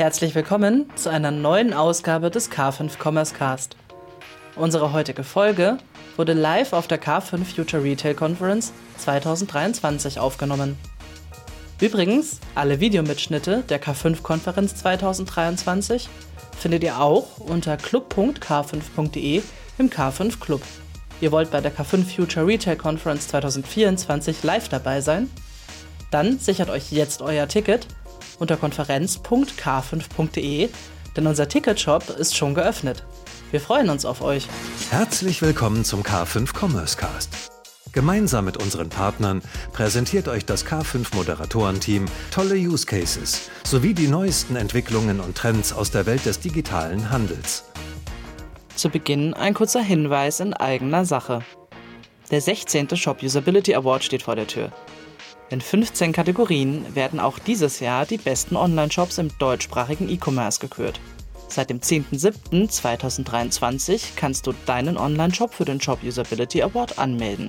Herzlich willkommen zu einer neuen Ausgabe des K5 Commerce Cast. Unsere heutige Folge wurde live auf der K5 Future Retail Conference 2023 aufgenommen. Übrigens, alle Videomitschnitte der K5-Konferenz 2023 findet ihr auch unter club.k5.de im K5 Club. Ihr wollt bei der K5 Future Retail Conference 2024 live dabei sein? Dann sichert euch jetzt euer Ticket unter konferenz.k5.de, denn unser Ticketshop ist schon geöffnet. Wir freuen uns auf euch. Herzlich willkommen zum K5 Commerce Cast. Gemeinsam mit unseren Partnern präsentiert euch das K5 Moderatorenteam tolle Use Cases sowie die neuesten Entwicklungen und Trends aus der Welt des digitalen Handels. Zu Beginn ein kurzer Hinweis in eigener Sache. Der 16. Shop Usability Award steht vor der Tür. In 15 Kategorien werden auch dieses Jahr die besten Online-Shops im deutschsprachigen E-Commerce gekürt. Seit dem 10.07.2023 kannst du deinen Online-Shop für den Shop Usability Award anmelden.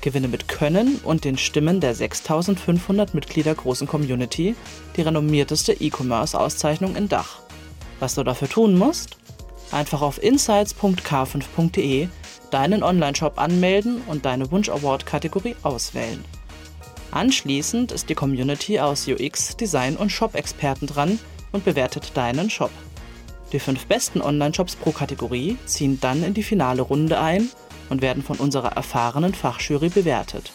Gewinne mit Können und den Stimmen der 6.500 Mitglieder großen Community die renommierteste E-Commerce-Auszeichnung in DACH. Was du dafür tun musst? Einfach auf insights.k5.de deinen Online-Shop anmelden und deine Wunsch-Award-Kategorie auswählen. Anschließend ist die Community aus UX, Design und Shop-Experten dran und bewertet deinen Shop. Die 5 besten Online-Shops pro Kategorie ziehen dann in die finale Runde ein und werden von unserer erfahrenen Fachjury bewertet.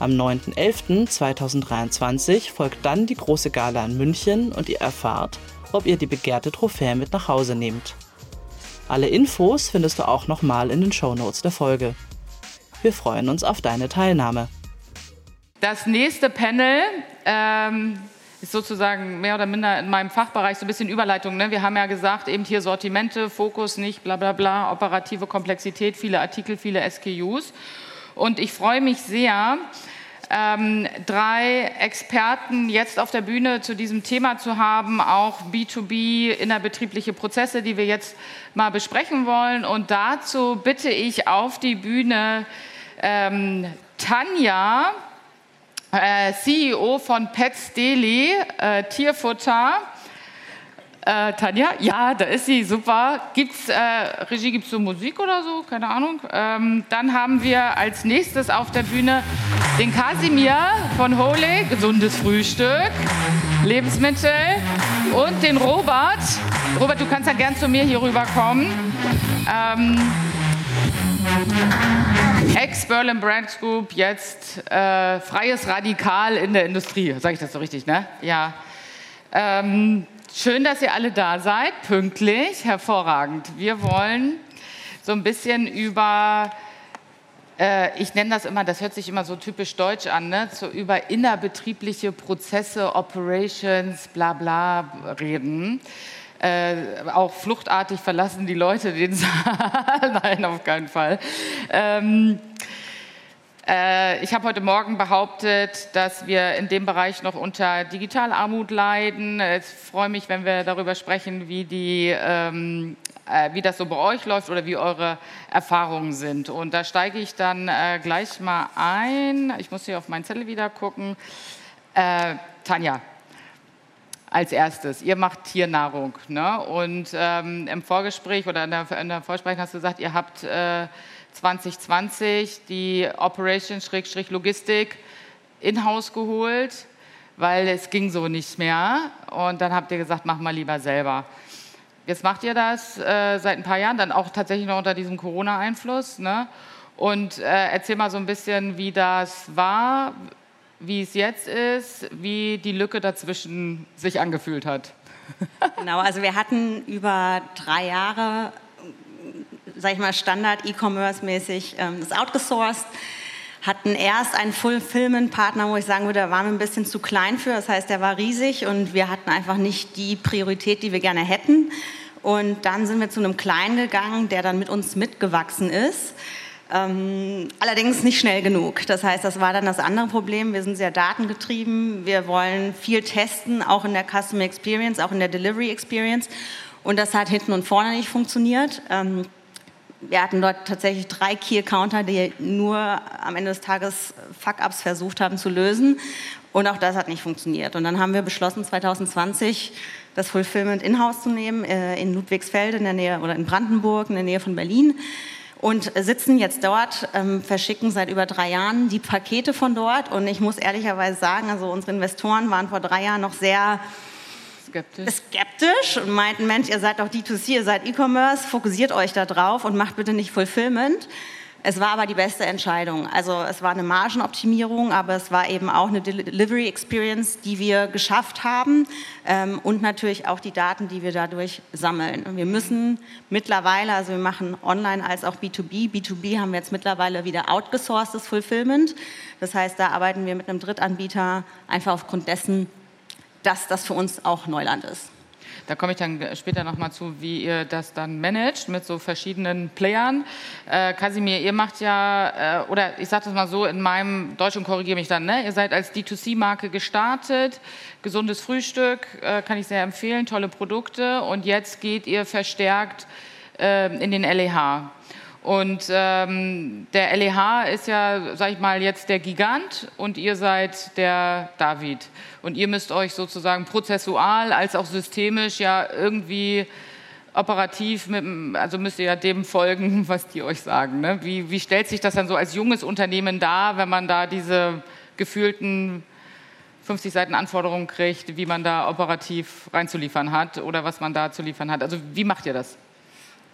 Am 9.11.2023 folgt dann die große Gala in München und ihr erfahrt, ob ihr die begehrte Trophäe mit nach Hause nehmt. Alle Infos findest du auch nochmal in den Shownotes der Folge. Wir freuen uns auf deine Teilnahme. Das nächste Panel ist sozusagen mehr oder minder in meinem Fachbereich so ein bisschen Überleitung. Ne? Wir haben ja gesagt, eben hier Sortimente, Fokus, nicht, bla bla bla, operative Komplexität, viele Artikel, viele SKUs. Und ich freue mich sehr, 3 Experten jetzt auf der Bühne zu diesem Thema zu haben, auch B2B, innerbetriebliche Prozesse, die wir jetzt mal besprechen wollen. Und dazu bitte ich auf die Bühne Tanja, CEO von Pets Deli, Tierfutter. Tanja, ja, da ist sie, super. Regie, gibt's so Musik oder so? Keine Ahnung. Dann haben wir als nächstes auf der Bühne den Kasimir von Wholey, gesundes Frühstück, Lebensmittel. Und den Robert. Robert, du kannst ja gern zu mir hier rüberkommen. Ex-Berlin Brands Group, jetzt freies Radikal in der Industrie. Sage ich das so richtig, ne? Ja. Schön, dass ihr alle da seid, pünktlich, hervorragend. Wir wollen so ein bisschen über, ich nenne das immer, das hört sich immer so typisch deutsch an, ne? So über innerbetriebliche Prozesse, Operations, bla bla reden. Auch fluchtartig verlassen die Leute den Saal. Nein, auf keinen Fall. Ich habe heute Morgen behauptet, dass wir in dem Bereich noch unter Digitalarmut leiden. Ich freue mich, wenn wir darüber sprechen, wie das so bei euch läuft oder wie eure Erfahrungen sind. Und da steige ich dann gleich mal ein. Ich muss hier auf meinen Zettel wieder gucken. Tanja. Als erstes, ihr macht Tiernahrung, ne? Und im Vorgespräch oder in der Vorsprechung hast du gesagt, ihr habt 2020 die Operation-Logistik in-house geholt, weil es ging so nicht mehr. Und dann habt ihr gesagt, mach mal lieber selber. Jetzt macht ihr das seit ein paar Jahren, dann auch tatsächlich noch unter diesem Corona-Einfluss, ne? Und erzähl mal so ein bisschen, wie das war, wie es jetzt ist, wie die Lücke dazwischen sich angefühlt hat. Genau, also wir hatten über 3 Jahre, sag ich mal, Standard-E-Commerce-mäßig das outgesourced, hatten erst einen Fulfillment-Partner, wo ich sagen würde, da waren wir ein bisschen zu klein für, das heißt, der war riesig und wir hatten einfach nicht die Priorität, die wir gerne hätten. Und dann sind wir zu einem Kleinen gegangen, der dann mit uns mitgewachsen ist. Allerdings nicht schnell genug. Das heißt, das war dann das andere Problem. Wir sind sehr datengetrieben. Wir wollen viel testen, auch in der Customer Experience, auch in der Delivery Experience. Und das hat hinten und vorne nicht funktioniert. Wir hatten dort tatsächlich 3 Key-Accounter, die nur am Ende des Tages Fuck-Ups versucht haben zu lösen. Und auch das hat nicht funktioniert. Und dann haben wir beschlossen, 2020 das Fulfillment in-house zu nehmen, in Ludwigsfelde in der Nähe oder in Brandenburg in der Nähe von Berlin. Und sitzen jetzt dort, verschicken seit über 3 Jahren die Pakete von dort. Und ich muss ehrlicherweise sagen, also unsere Investoren waren vor 3 Jahren noch sehr skeptisch und meinten, Mensch, ihr seid doch D2C, ihr seid E-Commerce, fokussiert euch da drauf und macht bitte nicht Fulfillment. Es war aber die beste Entscheidung. Also es war eine Margenoptimierung, aber es war eben auch eine Delivery Experience, die wir geschafft haben, und natürlich auch die Daten, die wir dadurch sammeln. Und wir müssen mittlerweile, also wir machen online als auch B2B. B2B haben wir jetzt mittlerweile wieder outgesourcedes Fulfillment. Das heißt, da arbeiten wir mit einem Drittanbieter einfach aufgrund dessen, dass das für uns auch Neuland ist. Da komme ich dann später nochmal zu, wie ihr das dann managt mit so verschiedenen Playern. Kasimir, ihr macht ja, oder ich sage das mal so in meinem Deutsch und korrigiere mich dann, ne? Ihr seid als D2C-Marke gestartet, gesundes Frühstück, kann ich sehr empfehlen, tolle Produkte, und jetzt geht ihr verstärkt in den LEH. Und der LEH ist ja, sag ich mal, jetzt der Gigant und ihr seid der David. Und ihr müsst euch sozusagen prozessual als auch systemisch ja irgendwie operativ, also müsst ihr ja dem folgen, was die euch sagen. Ne? Wie stellt sich das dann so als junges Unternehmen dar, wenn man da diese gefühlten 50 Seiten Anforderungen kriegt, wie man da operativ reinzuliefern hat oder was man da zu liefern hat? Also wie macht ihr das?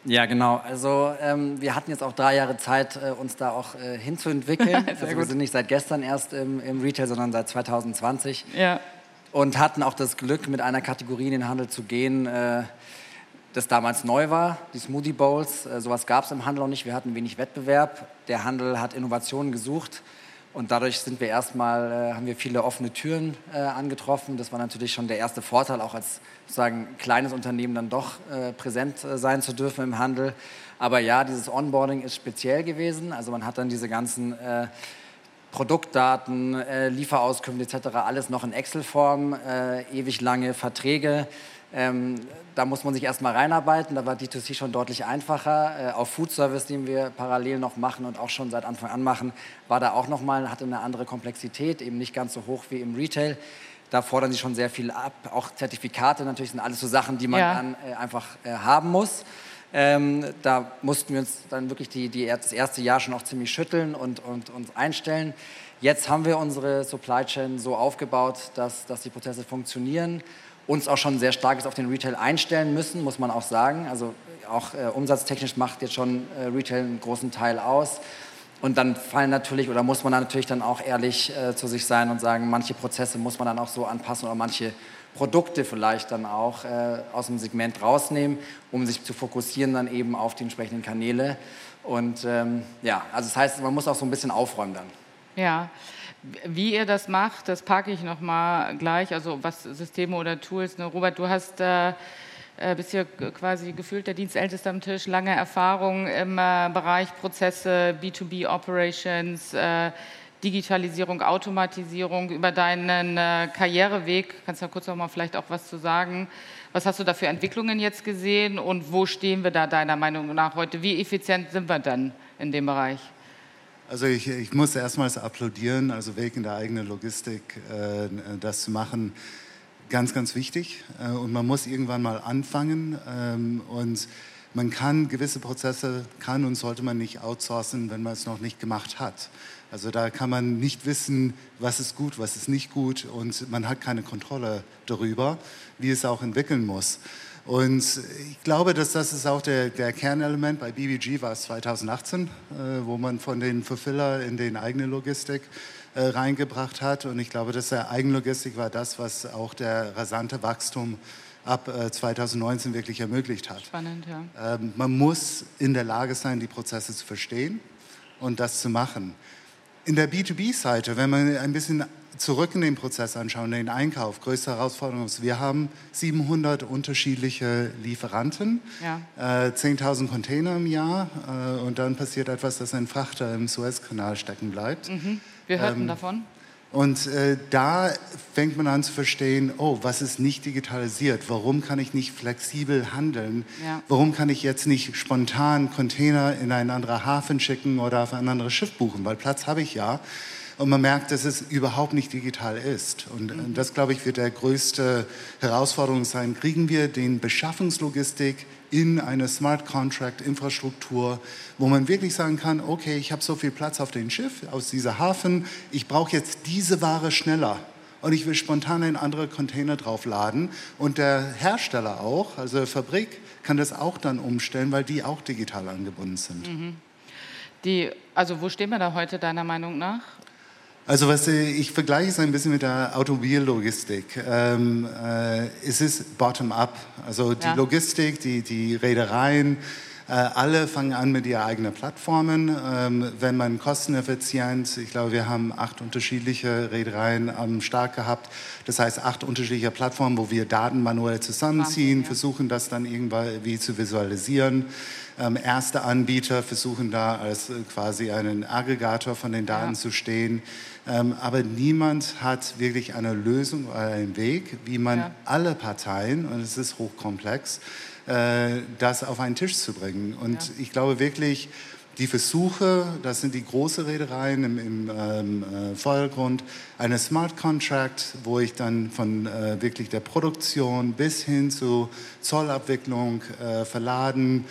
Ja, genau. Also wir hatten jetzt auch 3 Jahre Zeit, uns da auch hinzuentwickeln. Also wir sind nicht seit gestern erst im Retail, sondern seit 2020. Ja. Und hatten auch das Glück, mit einer Kategorie in den Handel zu gehen, das damals neu war, die Smoothie Bowls. Sowas gab es im Handel noch nicht. Wir hatten wenig Wettbewerb. Der Handel hat Innovationen gesucht. Und dadurch sind wir erstmal, haben wir viele offene Türen angetroffen. Das war natürlich schon der erste Vorteil, auch als sozusagen kleines Unternehmen dann doch präsent sein zu dürfen im Handel. Aber ja, dieses Onboarding ist speziell gewesen. Also man hat dann diese ganzen Produktdaten, Lieferauskünfte etc. alles noch in Excel-Form, ewig lange Verträge. Da muss man sich erstmal reinarbeiten, da war D2C schon deutlich einfacher. Auf Foodservice, den wir parallel noch machen und auch schon seit Anfang an machen, war da auch nochmal, hatte eine andere Komplexität, eben nicht ganz so hoch wie im Retail. Da fordern sie schon sehr viel ab, auch Zertifikate natürlich, sind alles so Sachen, die man dann einfach haben muss. Da mussten wir uns dann wirklich das erste Jahr schon auch ziemlich schütteln und uns einstellen. Jetzt haben wir unsere Supply Chain so aufgebaut, dass die Prozesse funktionieren. Uns auch schon sehr stark auf den Retail einstellen müssen, muss man auch sagen. Also auch umsatztechnisch macht jetzt schon Retail einen großen Teil aus. Und dann fallen natürlich, oder muss man dann natürlich dann auch ehrlich zu sich sein und sagen, manche Prozesse muss man dann auch so anpassen oder manche Produkte vielleicht dann auch aus dem Segment rausnehmen, um sich zu fokussieren dann eben auf die entsprechenden Kanäle. Und ja, also das heißt, man muss auch so ein bisschen aufräumen dann. Ja. Wie ihr das macht, das packe ich nochmal gleich, also was Systeme oder Tools. Ne? Robert, du hast, bist hier quasi gefühlt der Dienstälteste am Tisch, lange Erfahrung im Bereich Prozesse, B2B-Operations, Digitalisierung, Automatisierung. Über deinen Karriereweg kannst du ja kurz nochmal vielleicht auch was zu sagen. Was hast du da für Entwicklungen jetzt gesehen und wo stehen wir da deiner Meinung nach heute? Wie effizient sind wir dann in dem Bereich? Also ich muss erstmals applaudieren, also Weg in der eigenen Logistik, das zu machen, ganz, ganz wichtig. Und man muss irgendwann mal anfangen. Und man kann gewisse Prozesse, kann und sollte man nicht outsourcen, wenn man es noch nicht gemacht hat. Also da kann man nicht wissen, was ist gut, was ist nicht gut. Und man hat keine Kontrolle darüber, wie es auch entwickeln muss. Und ich glaube, dass das ist auch der Kernelement. Bei BBG war es 2018, wo man von den Fulfiller in den eigenen Logistik reingebracht hat. Und ich glaube, dass der Eigenlogistik war das, was auch der rasante Wachstum ab 2019 wirklich ermöglicht hat. Spannend, ja. Man muss in der Lage sein, die Prozesse zu verstehen und das zu machen. In der B2B-Seite, wenn man ein bisschen zurück in den Prozess anschauen, den Einkauf, größte Herausforderung ist, wir haben 700 unterschiedliche Lieferanten, 10.000 Container im Jahr und dann passiert etwas, dass ein Frachter im Suezkanal stecken bleibt. Mhm. Wir hörten davon. Und da fängt man an zu verstehen, oh, was ist nicht digitalisiert? Warum kann ich nicht flexibel handeln? Ja. Warum kann ich jetzt nicht spontan Container in einen anderen Hafen schicken oder auf ein anderes Schiff buchen? Weil Platz habe ich ja. und man merkt, dass es überhaupt nicht digital ist. Und das, glaube ich, wird der größte Herausforderung sein. Kriegen wir den Beschaffungslogistik in eine Smart Contract Infrastruktur, wo man wirklich sagen kann, okay, ich habe so viel Platz auf dem Schiff, aus diesem Hafen, ich brauche jetzt diese Ware schneller. Und ich will spontan einen anderen Container draufladen. Und der Hersteller auch, also die Fabrik, kann das auch dann umstellen, weil die auch digital angebunden sind. Mhm. Also wo stehen wir da heute deiner Meinung nach? Also ich vergleiche es ein bisschen mit der Automobillogistik. Es ist bottom-up. Also die Logistik, die Reedereien, alle fangen an mit ihren eigenen Plattformen. Wenn man kosteneffizient, ich glaube, wir haben 8 unterschiedliche Reedereien am Start gehabt. Das heißt, 8 unterschiedliche Plattformen, wo wir Daten manuell zusammenziehen, versuchen das dann irgendwie zu visualisieren. Erste Anbieter versuchen da als quasi einen Aggregator von den Daten zu stehen. Aber niemand hat wirklich eine Lösung oder einen Weg, wie man alle Parteien, und es ist hochkomplex, das auf einen Tisch zu bringen. Und ich glaube wirklich, die Versuche, das sind die großen Reedereien im Vordergrund, eine Smart Contract, wo ich dann von wirklich der Produktion bis hin zu Zollabwicklung, Verladen,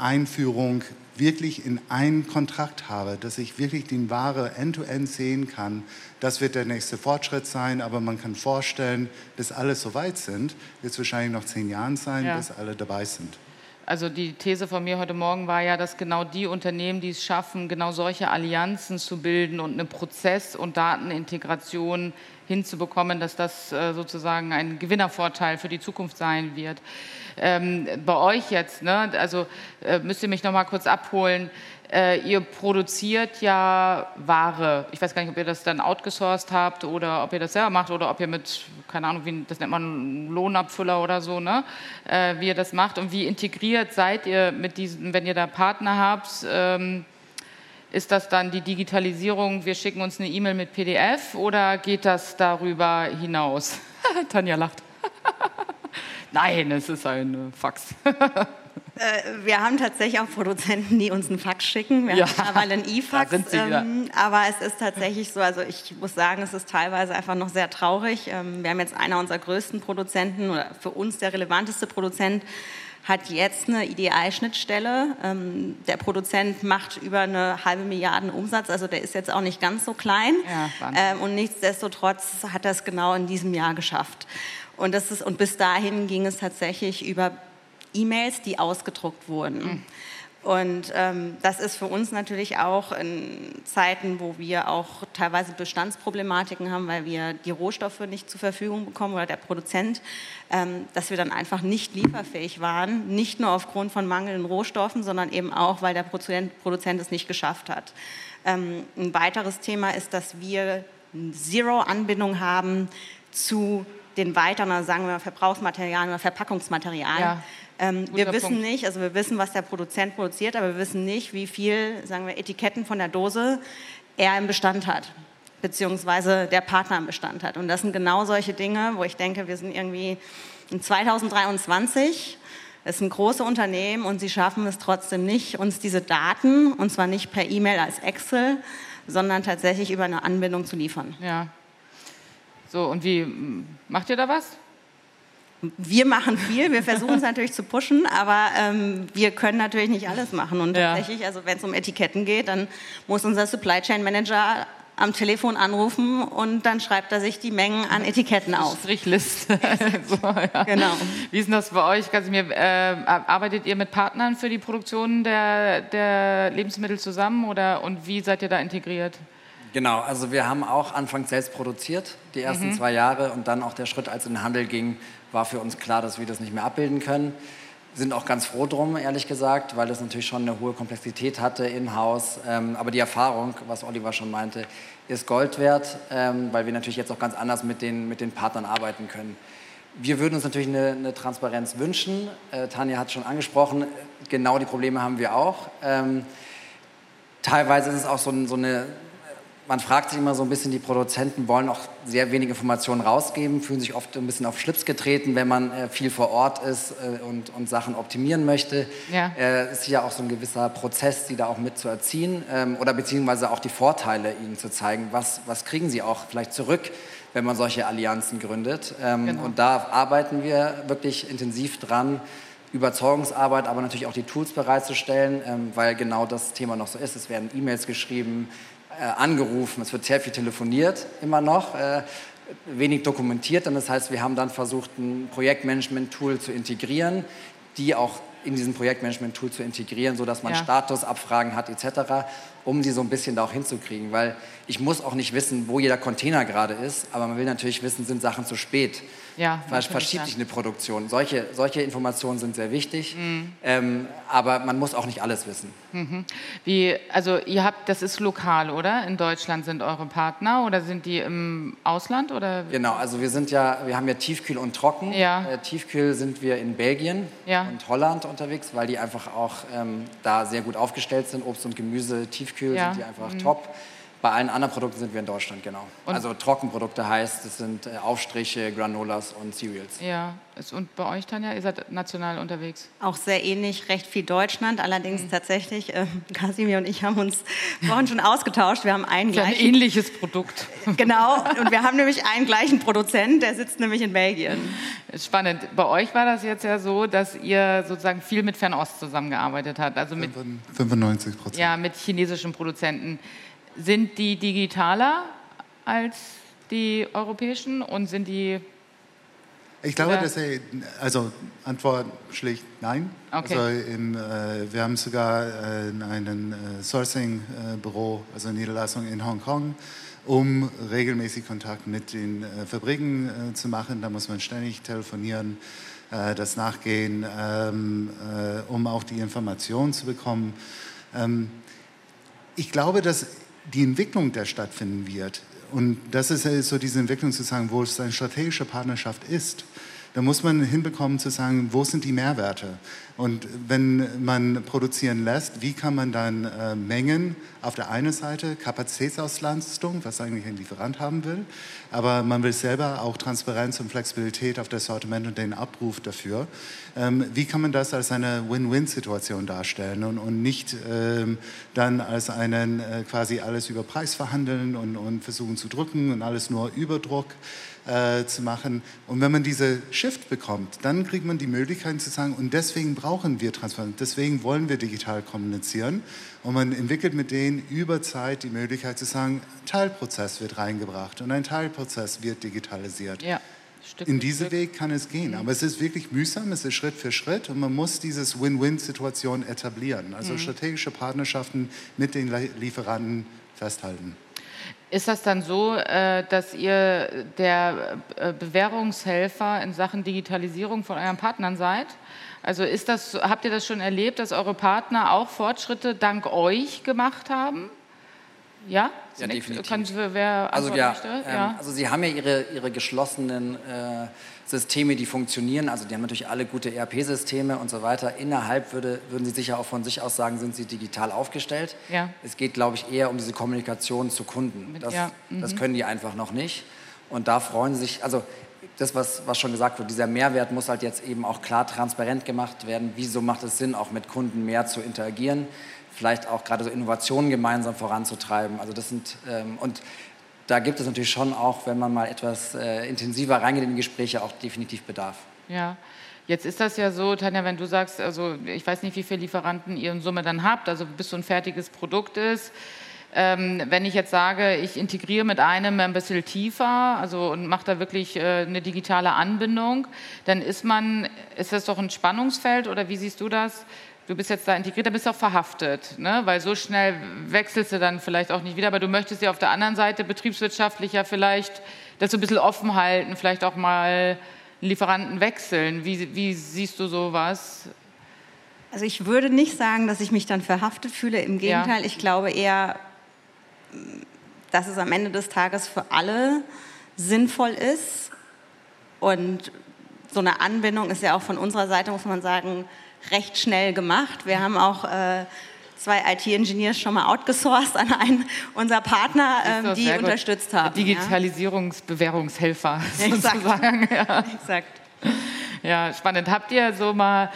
Einführung, wirklich in einen Kontrakt habe, dass ich wirklich die Ware end-to-end sehen kann. Das wird der nächste Fortschritt sein, aber man kann vorstellen, bis alle so weit sind, wird es wahrscheinlich noch 10 Jahre sein, bis alle dabei sind. Also die These von mir heute Morgen war ja, dass genau die Unternehmen, die es schaffen, genau solche Allianzen zu bilden und einen Prozess- und Datenintegration hinzubekommen, dass das sozusagen ein Gewinnervorteil für die Zukunft sein wird. Bei euch jetzt, ne? Also müsst ihr mich noch mal kurz abholen. Ihr produziert ja Ware. Ich weiß gar nicht, ob ihr das dann outgesourced habt oder ob ihr das selber macht oder ob ihr mit, keine Ahnung, das nennt man Lohnabfüller oder so, ne? Wie ihr das macht und wie integriert seid ihr mit diesen, wenn ihr da Partner habt, ist das dann die Digitalisierung, wir schicken uns eine E-Mail mit PDF oder geht das darüber hinaus? Tanja lacht. Nein, es ist ein Fax. Wir haben tatsächlich auch Produzenten, die uns einen Fax schicken. Wir haben mittlerweile einen E-Fax. Aber es ist tatsächlich so, also ich muss sagen, es ist teilweise einfach noch sehr traurig. Wir haben jetzt einer unserer größten Produzenten oder für uns der relevanteste Produzent, hat jetzt eine EDI-Schnittstelle. Der Produzent macht über 500 Millionen Umsatz, also der ist jetzt auch nicht ganz so klein. Ja, und nichtsdestotrotz hat er es genau in diesem Jahr geschafft. Und, und bis dahin ging es tatsächlich über E-Mails, die ausgedruckt wurden. Und das ist für uns natürlich auch in Zeiten, wo wir auch teilweise Bestandsproblematiken haben, weil wir die Rohstoffe nicht zur Verfügung bekommen oder der Produzent, dass wir dann einfach nicht lieferfähig waren, nicht nur aufgrund von mangelnden Rohstoffen, sondern eben auch, weil der Produzent es nicht geschafft hat. Ein weiteres Thema ist, dass wir Zero-Anbindung haben zu den weiteren, also sagen wir Verbrauchsmaterialien oder Verpackungsmaterialien. Ja. Wir wissen nicht, also wir wissen, was der Produzent produziert, aber wir wissen nicht, wie viel, sagen wir, Etiketten von der Dose er im Bestand hat, beziehungsweise der Partner im Bestand hat. Und das sind genau solche Dinge, wo ich denke, wir sind irgendwie in 2023, es sind große Unternehmen und sie schaffen es trotzdem nicht, uns diese Daten, und zwar nicht per E-Mail als Excel, sondern tatsächlich über eine Anbindung zu liefern. Ja. So, und wie macht ihr da was? Wir machen viel, wir versuchen es natürlich zu pushen, aber wir können natürlich nicht alles machen. Und tatsächlich, also wenn es um Etiketten geht, dann muss unser Supply Chain Manager am Telefon anrufen und dann schreibt er sich die Mengen an Etiketten auf. Strichliste. So, genau. Wie ist denn das bei euch? Kasimir, arbeitet ihr mit Partnern für die Produktion der Lebensmittel zusammen oder und wie seid ihr da integriert? Genau, also wir haben auch anfangs selbst produziert, die ersten 2 Jahre und dann auch der Schritt, als es in den Handel ging, war für uns klar, dass wir das nicht mehr abbilden können. Wir sind auch ganz froh drum, ehrlich gesagt, weil das natürlich schon eine hohe Komplexität hatte in-house. Aber die Erfahrung, was Oliver schon meinte, ist Gold wert, weil wir natürlich jetzt auch ganz anders mit den Partnern arbeiten können. Wir würden uns natürlich eine Transparenz wünschen. Tanja hat schon angesprochen, genau die Probleme haben wir auch. Teilweise ist es auch so eine Man fragt sich immer so ein bisschen, die Produzenten wollen auch sehr wenige Informationen rausgeben, fühlen sich oft ein bisschen auf Schlips getreten, wenn man viel vor Ort ist und Sachen optimieren möchte. Ja. Ist ja auch so ein gewisser Prozess, die da auch mit zu erziehen oder beziehungsweise auch die Vorteile ihnen zu zeigen. Was kriegen sie auch vielleicht zurück, wenn man solche Allianzen gründet? Genau. Und da arbeiten wir wirklich intensiv dran, Überzeugungsarbeit, aber natürlich auch die Tools bereitzustellen, weil genau das Thema noch so ist. Es werden E-Mails geschrieben, angerufen, es wird sehr viel telefoniert immer noch, wenig dokumentiert. Und das heißt, wir haben dann versucht, ein Projektmanagement-Tool zu integrieren, sodass man Statusabfragen hat etc., um die so ein bisschen da auch hinzukriegen. Weil ich muss auch nicht wissen, wo jeder Container gerade ist, aber man will natürlich wissen, sind Sachen zu spät? Ja, verschiebt sich eine Produktion? Solche Informationen sind sehr wichtig, aber man muss auch nicht alles wissen. Mhm. Das ist lokal, oder? In Deutschland sind eure Partner oder sind die im Ausland? Oder? Genau, also wir haben ja Tiefkühl und Trocken. Ja. Tiefkühl sind wir in Belgien und Holland unterwegs, weil die einfach auch da sehr gut aufgestellt sind. Obst und Gemüse, Tiefkühl sind die einfach top. Bei allen anderen Produkten sind wir in Deutschland, genau. Und also Trockenprodukte heißt, das sind Aufstriche, Granolas und Cereals. Ja, und bei euch, Tanja, ihr seid national unterwegs? Auch sehr ähnlich, recht viel Deutschland. Allerdings tatsächlich, Kasimir und ich haben uns vorhin schon ausgetauscht. Wir haben ein ähnliches Produkt. Genau, und wir haben nämlich einen gleichen Produzent, der sitzt nämlich in Belgien. Spannend. Bei euch war das jetzt ja so, dass ihr sozusagen viel mit Fernost zusammengearbeitet habt. Also mit 95%. Ja, mit chinesischen Produzenten. Sind die digitaler als die europäischen und sind die... Ich glaube, Antwort schlicht nein. Okay. Also wir haben sogar einen Sourcing-Büro, also eine Niederlassung in Hongkong, um regelmäßig Kontakt mit den Fabriken zu machen. Da muss man ständig telefonieren, das nachgehen, um auch die Informationen zu bekommen. Ich glaube, dass die Entwicklung, der stattfinden wird. Und das ist so diese Entwicklung zu sagen, wo es eine strategische Partnerschaft ist. Da muss man hinbekommen zu sagen, wo sind die Mehrwerte? Und wenn man produzieren lässt, wie kann man dann Mengen auf der einen Seite, Kapazitätsauslastung, was eigentlich ein Lieferant haben will, aber man will selber auch Transparenz und Flexibilität auf das Sortiment und den Abruf dafür. Wie kann man das als eine Win-Win-Situation darstellen und nicht dann als einen quasi alles über Preis verhandeln und versuchen zu drücken und alles nur Überdruck zu machen. Und wenn man diese Shift bekommt, dann kriegt man die Möglichkeit zu sagen, und deswegen brauchen wir Transparenz, deswegen wollen wir digital kommunizieren. Und man entwickelt mit denen über Zeit die Möglichkeit zu sagen, Teilprozess wird reingebracht und ein Teilprozess wird digitalisiert. Ja, in diesen Weg kann es gehen. Aber es ist wirklich mühsam, es ist Schritt für Schritt und man muss diese Win-Win-Situation etablieren. Also strategische Partnerschaften mit den Lieferanten festhalten. Ist das dann so, dass ihr der Bewährungshelfer in Sachen Digitalisierung von euren Partnern seid? Also habt ihr das schon erlebt, dass eure Partner auch Fortschritte dank euch gemacht haben? Ja? Ja, definitiv. Also sie haben ja ihre geschlossenen Systeme, die funktionieren. Also die haben natürlich alle gute ERP-Systeme und so weiter. Innerhalb würden sie sicher auch von sich aus sagen, sind sie digital aufgestellt. Ja. Es geht, glaube ich, eher um diese Kommunikation zu Kunden. Das können die einfach noch nicht. Und da freuen sich, also das, was schon gesagt wurde, dieser Mehrwert muss halt jetzt eben auch klar transparent gemacht werden. Wieso macht es Sinn, auch mit Kunden mehr zu interagieren? Vielleicht auch gerade so Innovationen gemeinsam voranzutreiben. Also das sind und da gibt es natürlich schon auch, wenn man mal etwas intensiver reingeht in die Gespräche, auch definitiv Bedarf. Ja, jetzt ist das ja so, Tanja, wenn du sagst, also ich weiß nicht, wie viele Lieferanten ihr in Summe dann habt, also bis so ein fertiges Produkt ist. Wenn ich jetzt sage, ich integriere mit einem ein bisschen tiefer, also und mache da wirklich eine digitale Anbindung, dann ist das doch ein Spannungsfeld oder wie siehst du das? Du bist jetzt da integriert, dann bist du auch verhaftet, ne? Weil so schnell wechselst du dann vielleicht auch nicht wieder, aber du möchtest ja auf der anderen Seite betriebswirtschaftlich ja vielleicht das so ein bisschen offen halten, vielleicht auch mal Lieferanten wechseln. Wie siehst du sowas? Also ich würde nicht sagen, dass ich mich dann verhaftet fühle, im Gegenteil, ich glaube eher, dass es am Ende des Tages für alle sinnvoll ist und so eine Anbindung ist ja auch von unserer Seite, muss man sagen, recht schnell gemacht. Wir haben auch zwei IT-Engineers schon mal outgesourced an einen unserer Partner, die unterstützt haben. Digitalisierungsbewährungshelfer sozusagen. Ja. Exakt. Ja, spannend. Habt ihr so mal,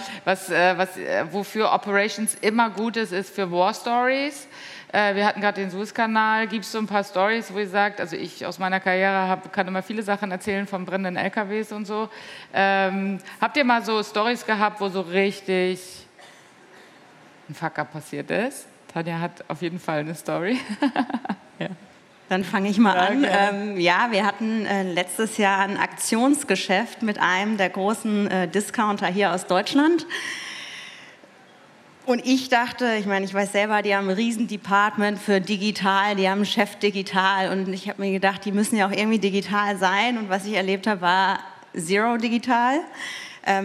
wofür Operations immer gut ist für War Stories? Wir hatten gerade den Suezkanal. Gibt es so ein paar Stories, wo ihr sagt, also ich aus meiner Karriere kann immer viele Sachen erzählen von brennenden LKWs und so. Habt ihr mal so Stories gehabt, wo so richtig ein Fuck-up passiert ist? Tanja hat auf jeden Fall eine Story. Ja. Dann fange ich mal an. Wir hatten letztes Jahr ein Aktionsgeschäft mit einem der großen Discounter hier aus Deutschland. Und ich dachte, ich weiß selber, die haben ein Riesen-Department für digital, die haben einen Chef digital. Und ich habe mir gedacht, die müssen ja auch irgendwie digital sein. Und was ich erlebt habe, war zero digital.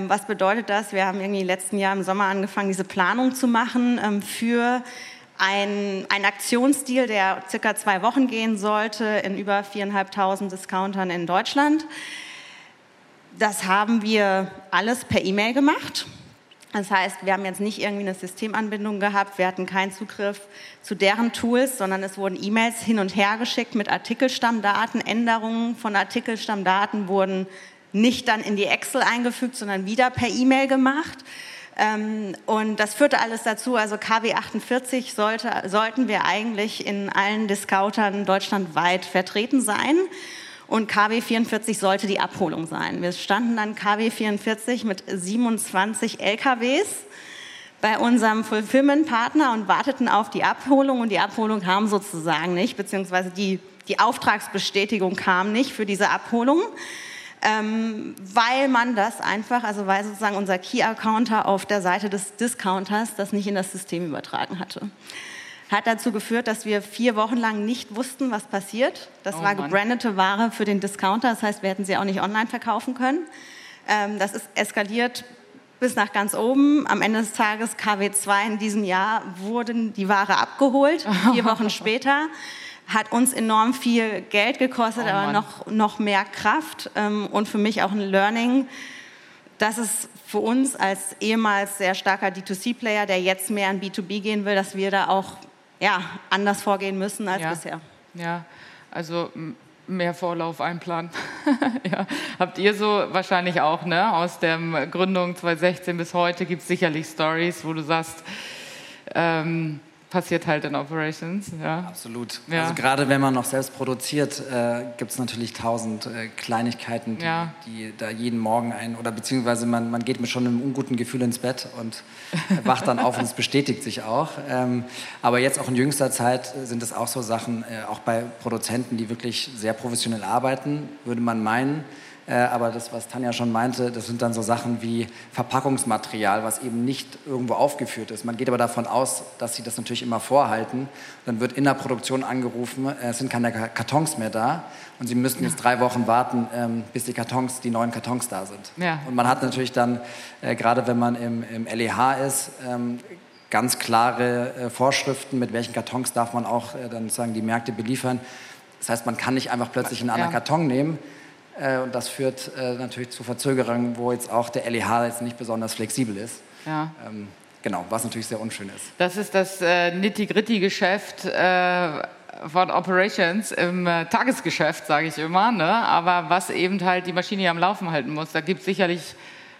Was bedeutet das? Wir haben irgendwie letzten Jahr im Sommer angefangen, diese Planung zu machen für ein Aktionsdeal, der circa 2 Wochen gehen sollte, in über 4.500 Discountern in Deutschland. Das haben wir alles per E-Mail gemacht. Das heißt, wir haben jetzt nicht irgendwie eine Systemanbindung gehabt, wir hatten keinen Zugriff zu deren Tools, sondern es wurden E-Mails hin und her geschickt mit Artikelstammdaten, Änderungen von Artikelstammdaten wurden nicht dann in die Excel eingefügt, sondern wieder per E-Mail gemacht. Und das führte alles dazu, also KW 48 sollten wir eigentlich in allen Discountern deutschlandweit vertreten sein. Und KW 44 sollte die Abholung sein. Wir standen dann KW 44 mit 27 LKWs bei unserem Fulfillment-Partner und warteten auf die Abholung. Und die Abholung kam sozusagen nicht, beziehungsweise die Auftragsbestätigung kam nicht für diese Abholung, weil man das einfach, also weil sozusagen unser Key-Accounter auf der Seite des Discounters das nicht in das System übertragen hatte. Hat dazu geführt, dass wir 4 Wochen lang nicht wussten, was passiert. Das war gebrandete Ware für den Discounter. Das heißt, wir hätten sie auch nicht online verkaufen können. Das ist eskaliert bis nach ganz oben. Am Ende des Tages, KW2 in diesem Jahr, wurden die Ware abgeholt. 4 Wochen später. Hat uns enorm viel Geld gekostet, aber noch mehr Kraft. Und für mich auch ein Learning, dass es für uns als ehemals sehr starker D2C-Player, der jetzt mehr in B2B gehen will, dass wir da auch anders vorgehen müssen als bisher. Ja, also mehr Vorlauf einplanen. Ja. Habt ihr so wahrscheinlich auch, ne? Aus der Gründung 2016 bis heute gibt es sicherlich Stories, wo du sagst, passiert halt in Operations. Ja. Absolut. Ja. Also gerade wenn man noch selbst produziert, gibt es natürlich 1000 Kleinigkeiten, die da jeden Morgen beziehungsweise man geht mit schon einem unguten Gefühl ins Bett und wacht dann auf und es bestätigt sich auch. Aber jetzt auch in jüngster Zeit sind es auch so Sachen, auch bei Produzenten, die wirklich sehr professionell arbeiten, würde man meinen. Aber das, was Tanja schon meinte, das sind dann so Sachen wie Verpackungsmaterial, was eben nicht irgendwo aufgeführt ist. Man geht aber davon aus, dass sie das natürlich immer vorhalten. Dann wird in der Produktion angerufen, es sind keine Kartons mehr da und sie müssten jetzt 3 Wochen warten, bis die neuen Kartons da sind. Ja. Und man hat natürlich dann, gerade wenn man im LEH ist, ganz klare Vorschriften, mit welchen Kartons darf man auch dann sozusagen die Märkte beliefern. Das heißt, man kann nicht einfach plötzlich einen anderen Karton nehmen. Und das führt natürlich zu Verzögerungen, wo jetzt auch der LEH jetzt nicht besonders flexibel ist. Ja. Genau, was natürlich sehr unschön ist. Das ist das Nitty-Gritty-Geschäft von Operations im Tagesgeschäft, sage ich immer. Ne? Aber was eben halt die Maschine am Laufen halten muss, da gibt es sicherlich,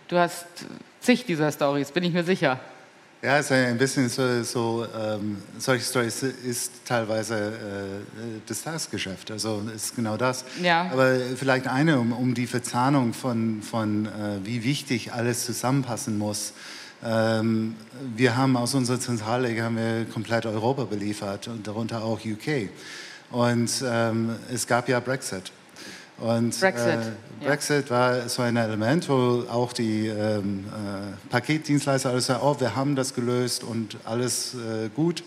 du hast zig dieser Storys, bin ich mir sicher. Ja, es ist ein bisschen so solche Storys ist teilweise das Tagesgeschäft, also ist genau das. Ja. Aber vielleicht eine, um die Verzahnung von wie wichtig alles zusammenpassen muss. Wir haben aus unserer Zentrale komplett Europa beliefert und darunter auch UK. Und es gab ja Brexit. Und Brexit war so ein Element, wo auch die Paketdienstleister alles sagen, wir haben das gelöst und alles gut.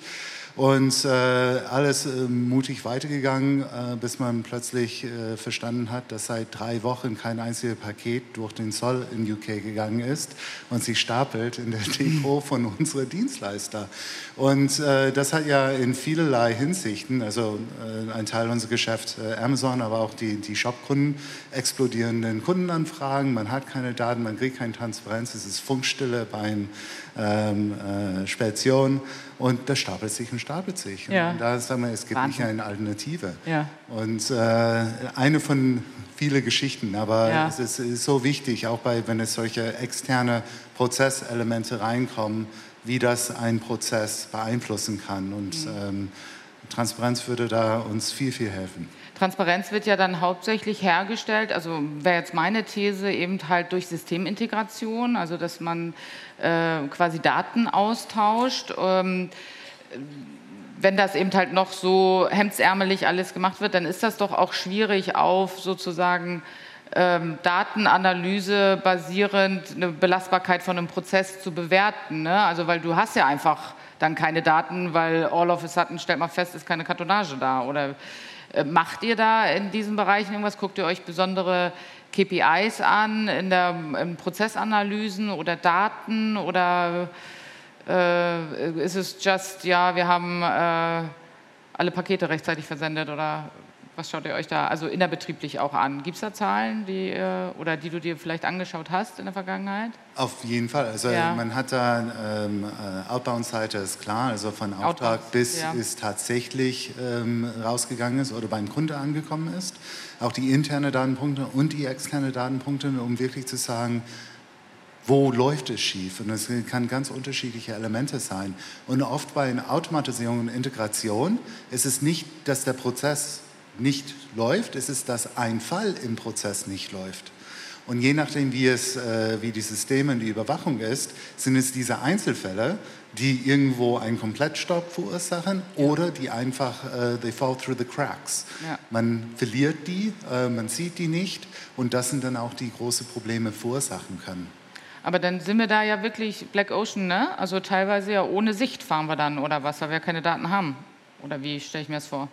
Und alles mutig weitergegangen, bis man plötzlich verstanden hat, dass seit 3 Wochen kein einziges Paket durch den Zoll in UK gegangen ist und sich stapelt in der Depot von unseren Dienstleister. Und das hat ja in vielerlei Hinsichten, also ein Teil unseres Geschäfts Amazon, aber auch die Shopkunden, explodierenden Kundenanfragen, man hat keine Daten, man kriegt keine Transparenz, es ist Funkstille beim Spedition und das stapelt sich und stapelt sich. Ja. Und da sagen wir, es gibt Wahnsinn. Nicht eine Alternative. Ja. Und eine von vielen Geschichten, aber ja. es ist so wichtig, auch bei, wenn es solche externe Prozesselemente reinkommen, wie das einen Prozess beeinflussen kann. Und Transparenz würde da uns viel, viel helfen. Transparenz wird ja dann hauptsächlich hergestellt, also wäre jetzt meine These, eben halt durch Systemintegration, also dass man quasi Daten austauscht. Wenn das eben halt noch so hemdsärmelig alles gemacht wird, dann ist das doch auch schwierig, auf sozusagen Datenanalyse basierend eine Belastbarkeit von einem Prozess zu bewerten, ne? Also weil du hast ja einfach dann keine Daten, weil all of a sudden stellt man fest, ist keine Kartonage da oder... Macht ihr da in diesen Bereichen irgendwas? Guckt ihr euch besondere KPIs an in Prozessanalysen oder Daten? Oder ist es just, ja, wir haben alle Pakete rechtzeitig versendet? Oder was schaut ihr euch da also innerbetrieblich auch an? Gibt es da Zahlen, die du dir vielleicht angeschaut hast in der Vergangenheit? Auf jeden Fall. Also ja. Man hat da Outbound-Seite ist klar, also von Auftrag Outbound, bis ja. es tatsächlich rausgegangen ist oder beim Kunde angekommen ist. Auch die internen Datenpunkte und die externen Datenpunkte, um wirklich zu sagen, wo läuft es schief? Und es kann ganz unterschiedliche Elemente sein. Und oft bei Automatisierung und Integration ist es nicht, dass der Prozess nicht läuft, es ist, dass ein Fall im Prozess nicht läuft. Und je nachdem, wie die Systeme und die Überwachung ist, sind es diese Einzelfälle, die irgendwo einen Komplettstopp verursachen ja. oder die einfach, they fall through the cracks. Ja. Man verliert die, man sieht die nicht und das sind dann auch die großen Probleme verursachen können. Aber dann sind wir da ja wirklich Black Ocean, ne? Also teilweise ja ohne Sicht fahren wir dann oder was, weil wir keine Daten haben. Oder wie stelle ich mir das vor?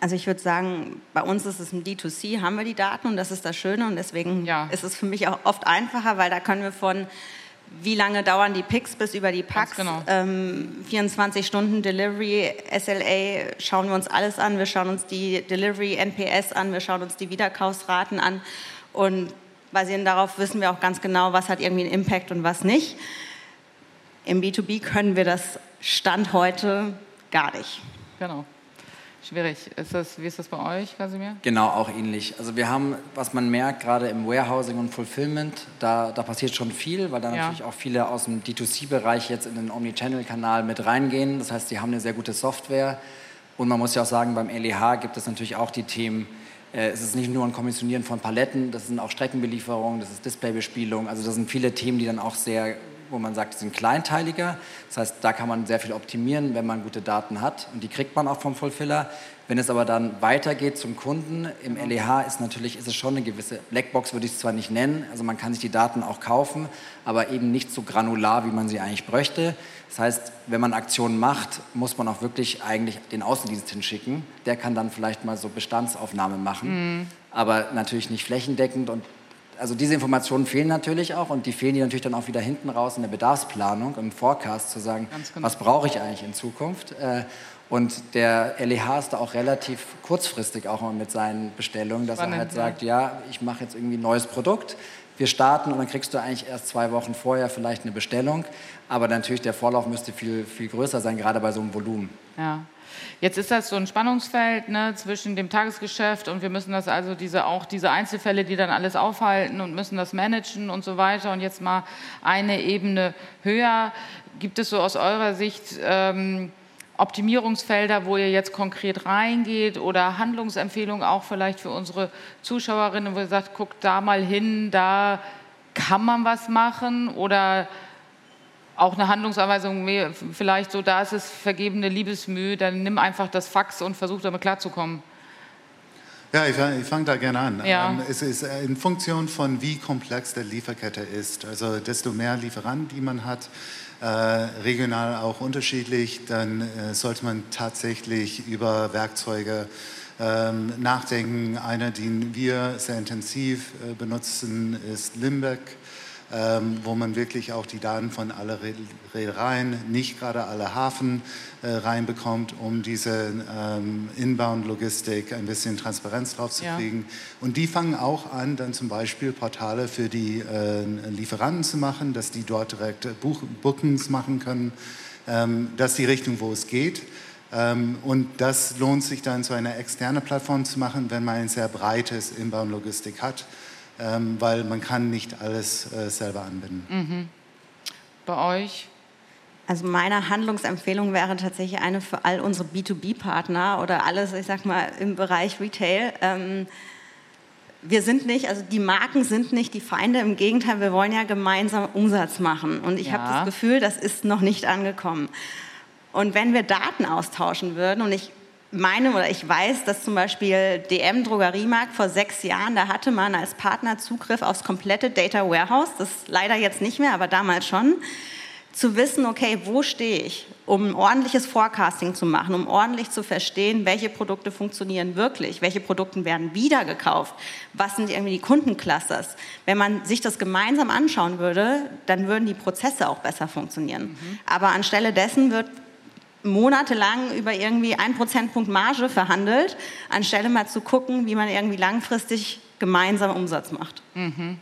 Also ich würde sagen, bei uns ist es im D2C, haben wir die Daten und das ist das Schöne und deswegen ja. ist es für mich auch oft einfacher, weil da können wir von, wie lange dauern die Picks bis über die Packs, genau. 24 Stunden Delivery, SLA, schauen wir uns alles an, wir schauen uns die Delivery NPS an, wir schauen uns die Wiederkaufsraten an und basierend darauf wissen wir auch ganz genau, was hat irgendwie einen Impact und was nicht. Im B2B können wir das Stand heute gar nicht. Genau. Schwierig. Wie ist das bei euch, Kasimir? Genau, auch ähnlich. Also wir haben, was man merkt, gerade im Warehousing und Fulfillment, da passiert schon viel, weil da ja. natürlich auch viele aus dem D2C-Bereich jetzt in den Omnichannel-Kanal mit reingehen. Das heißt, die haben eine sehr gute Software. Und man muss ja auch sagen, beim LEH gibt es natürlich auch die Themen, es ist nicht nur ein Kommissionieren von Paletten, das sind auch Streckenbelieferungen, das ist Displaybespielung. Also das sind viele Themen, die dann auch sehr... wo man sagt, die sind kleinteiliger. Das heißt, da kann man sehr viel optimieren, wenn man gute Daten hat. Und die kriegt man auch vom Fulfiller. Wenn es aber dann weitergeht zum Kunden, im LEH ist es schon eine gewisse Blackbox, würde ich es zwar nicht nennen. Also man kann sich die Daten auch kaufen, aber eben nicht so granular, wie man sie eigentlich bräuchte. Das heißt, wenn man Aktionen macht, muss man auch wirklich eigentlich den Außendienst hinschicken. Der kann dann vielleicht mal so Bestandsaufnahmen machen, aber natürlich nicht flächendeckend und also diese Informationen fehlen natürlich auch und die fehlen dir natürlich dann auch wieder hinten raus in der Bedarfsplanung, im Forecast zu sagen, genau. was brauche ich eigentlich in Zukunft. Und der LEH ist da auch relativ kurzfristig auch mal mit seinen Bestellungen, dass er halt sagt, ja, ich mache jetzt irgendwie ein neues Produkt, wir starten und dann kriegst du eigentlich erst 2 Wochen vorher vielleicht eine Bestellung. Aber natürlich der Vorlauf müsste viel, viel größer sein, gerade bei so einem Volumen. Ja. Jetzt ist das so ein Spannungsfeld, ne, zwischen dem Tagesgeschäft und wir müssen das also diese Einzelfälle, die dann alles aufhalten und müssen das managen und so weiter. Und jetzt mal eine Ebene höher. Gibt es so aus eurer Sicht Optimierungsfelder, wo ihr jetzt konkret reingeht oder Handlungsempfehlungen auch vielleicht für unsere Zuschauerinnen, wo ihr sagt, guckt da mal hin, da kann man was machen oder... Auch eine Handlungsanweisung, vielleicht so, da ist es vergebene Liebesmühe, dann nimm einfach das Fax und versuch damit klarzukommen. Ja, ich fange da gerne an. Ja. Es ist in Funktion von, wie komplex der Lieferkette ist. Also desto mehr Lieferanten, die man hat, regional auch unterschiedlich, dann sollte man tatsächlich über Werkzeuge nachdenken. Einer, den wir sehr intensiv benutzen, ist Limbeck, wo man wirklich auch die Daten von alle Reedereien, nicht gerade alle Hafen reinbekommt, um diese Inbound-Logistik ein bisschen Transparenz drauf zu kriegen. Ja. Und die fangen auch an, dann zum Beispiel Portale für die Lieferanten zu machen, dass die dort direkt Bookings machen können. Das ist die Richtung, wo es geht. Und das lohnt sich dann, so eine externe Plattform zu machen, wenn man ein sehr breites Inbound-Logistik hat. Weil man kann nicht alles selber anbinden. Mhm. Bei euch? Also meine Handlungsempfehlung wäre tatsächlich eine für all unsere B2B-Partner oder alles, ich sag mal, im Bereich Retail. Wir sind nicht, also die Marken sind nicht die Feinde, im Gegenteil, wir wollen ja gemeinsam Umsatz machen. Und ich habe das Gefühl, das ist noch nicht angekommen. Und wenn wir Daten austauschen würden, und ich weiß, dass zum Beispiel DM Drogeriemarkt vor 6 Jahren, da hatte man als Partner Zugriff aufs komplette Data Warehouse, das leider jetzt nicht mehr, aber damals schon, zu wissen, okay, wo stehe ich, um ordentliches Forecasting zu machen, um ordentlich zu verstehen, welche Produkte funktionieren wirklich, welche Produkte werden wieder gekauft, was sind irgendwie die Kundenclusters. Wenn man sich das gemeinsam anschauen würde, dann würden die Prozesse auch besser funktionieren. Mhm. Aber anstelle dessen wird monatelang über irgendwie 1 Prozentpunkt Marge verhandelt, anstelle mal zu gucken, wie man irgendwie langfristig gemeinsam Umsatz macht. Mhm.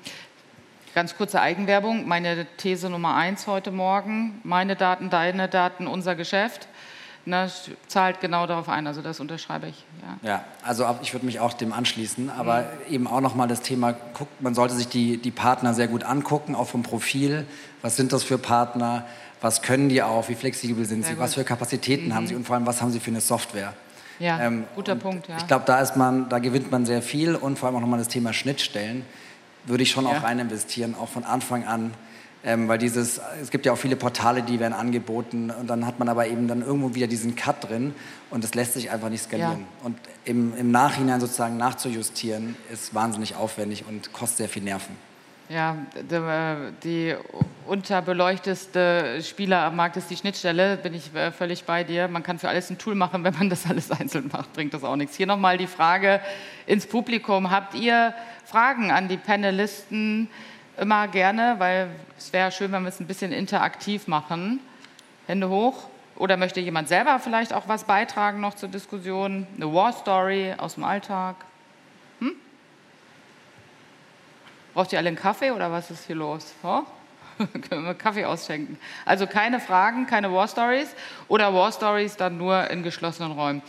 Ganz kurze Eigenwerbung, meine These Nummer 1 heute Morgen, meine Daten, deine Daten, unser Geschäft, ne, zahlt genau darauf ein, also das unterschreibe ich. Ja, also ich würde mich auch dem anschließen, aber eben auch nochmal das Thema, man sollte sich die Partner sehr gut angucken, auch vom Profil, was sind das für Partner, was können die auch, wie flexibel sind sie, was für Kapacitäten haben sie und vor allem, was haben sie für eine Software. Ja, guter Punkt. Ja. Ich glaube, da gewinnt man sehr viel und vor allem auch nochmal das Thema Schnittstellen würde ich schon auch rein investieren, auch von Anfang an, weil es gibt ja auch viele Portale, die werden angeboten und dann hat man aber eben dann irgendwo wieder diesen Cut drin und das lässt sich einfach nicht skalieren. Ja. Und im Nachhinein sozusagen nachzujustieren ist wahnsinnig aufwendig und kostet sehr viel Nerven. Ja, die unterbeleuchteste Spieler am Markt ist die Schnittstelle, bin ich völlig bei dir. Man kann für alles ein Tool machen, wenn man das alles einzeln macht, bringt das auch nichts. Hier nochmal die Frage ins Publikum. Habt ihr Fragen an die Panelisten? Immer gerne, weil es wäre schön, wenn wir es ein bisschen interaktiv machen. Hände hoch. Oder möchte jemand selber vielleicht auch was beitragen noch zur Diskussion? Eine War-Story aus dem Alltag? Braucht ihr alle einen Kaffee oder was ist hier los? Können wir Kaffee ausschenken? Also keine Fragen, keine War-Stories oder War-Stories dann nur in geschlossenen Räumen.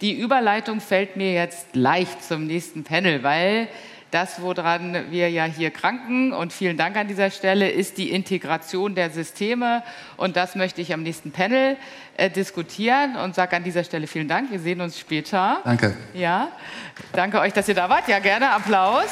Die Überleitung fällt mir jetzt leicht zum nächsten Panel, weil das, woran wir ja hier kranken, und vielen Dank an dieser Stelle, ist die Integration der Systeme. Und das möchte ich am nächsten Panel diskutieren und sage an dieser Stelle vielen Dank. Wir sehen uns später. Danke. Ja, danke euch, dass ihr da wart. Ja, gerne Applaus.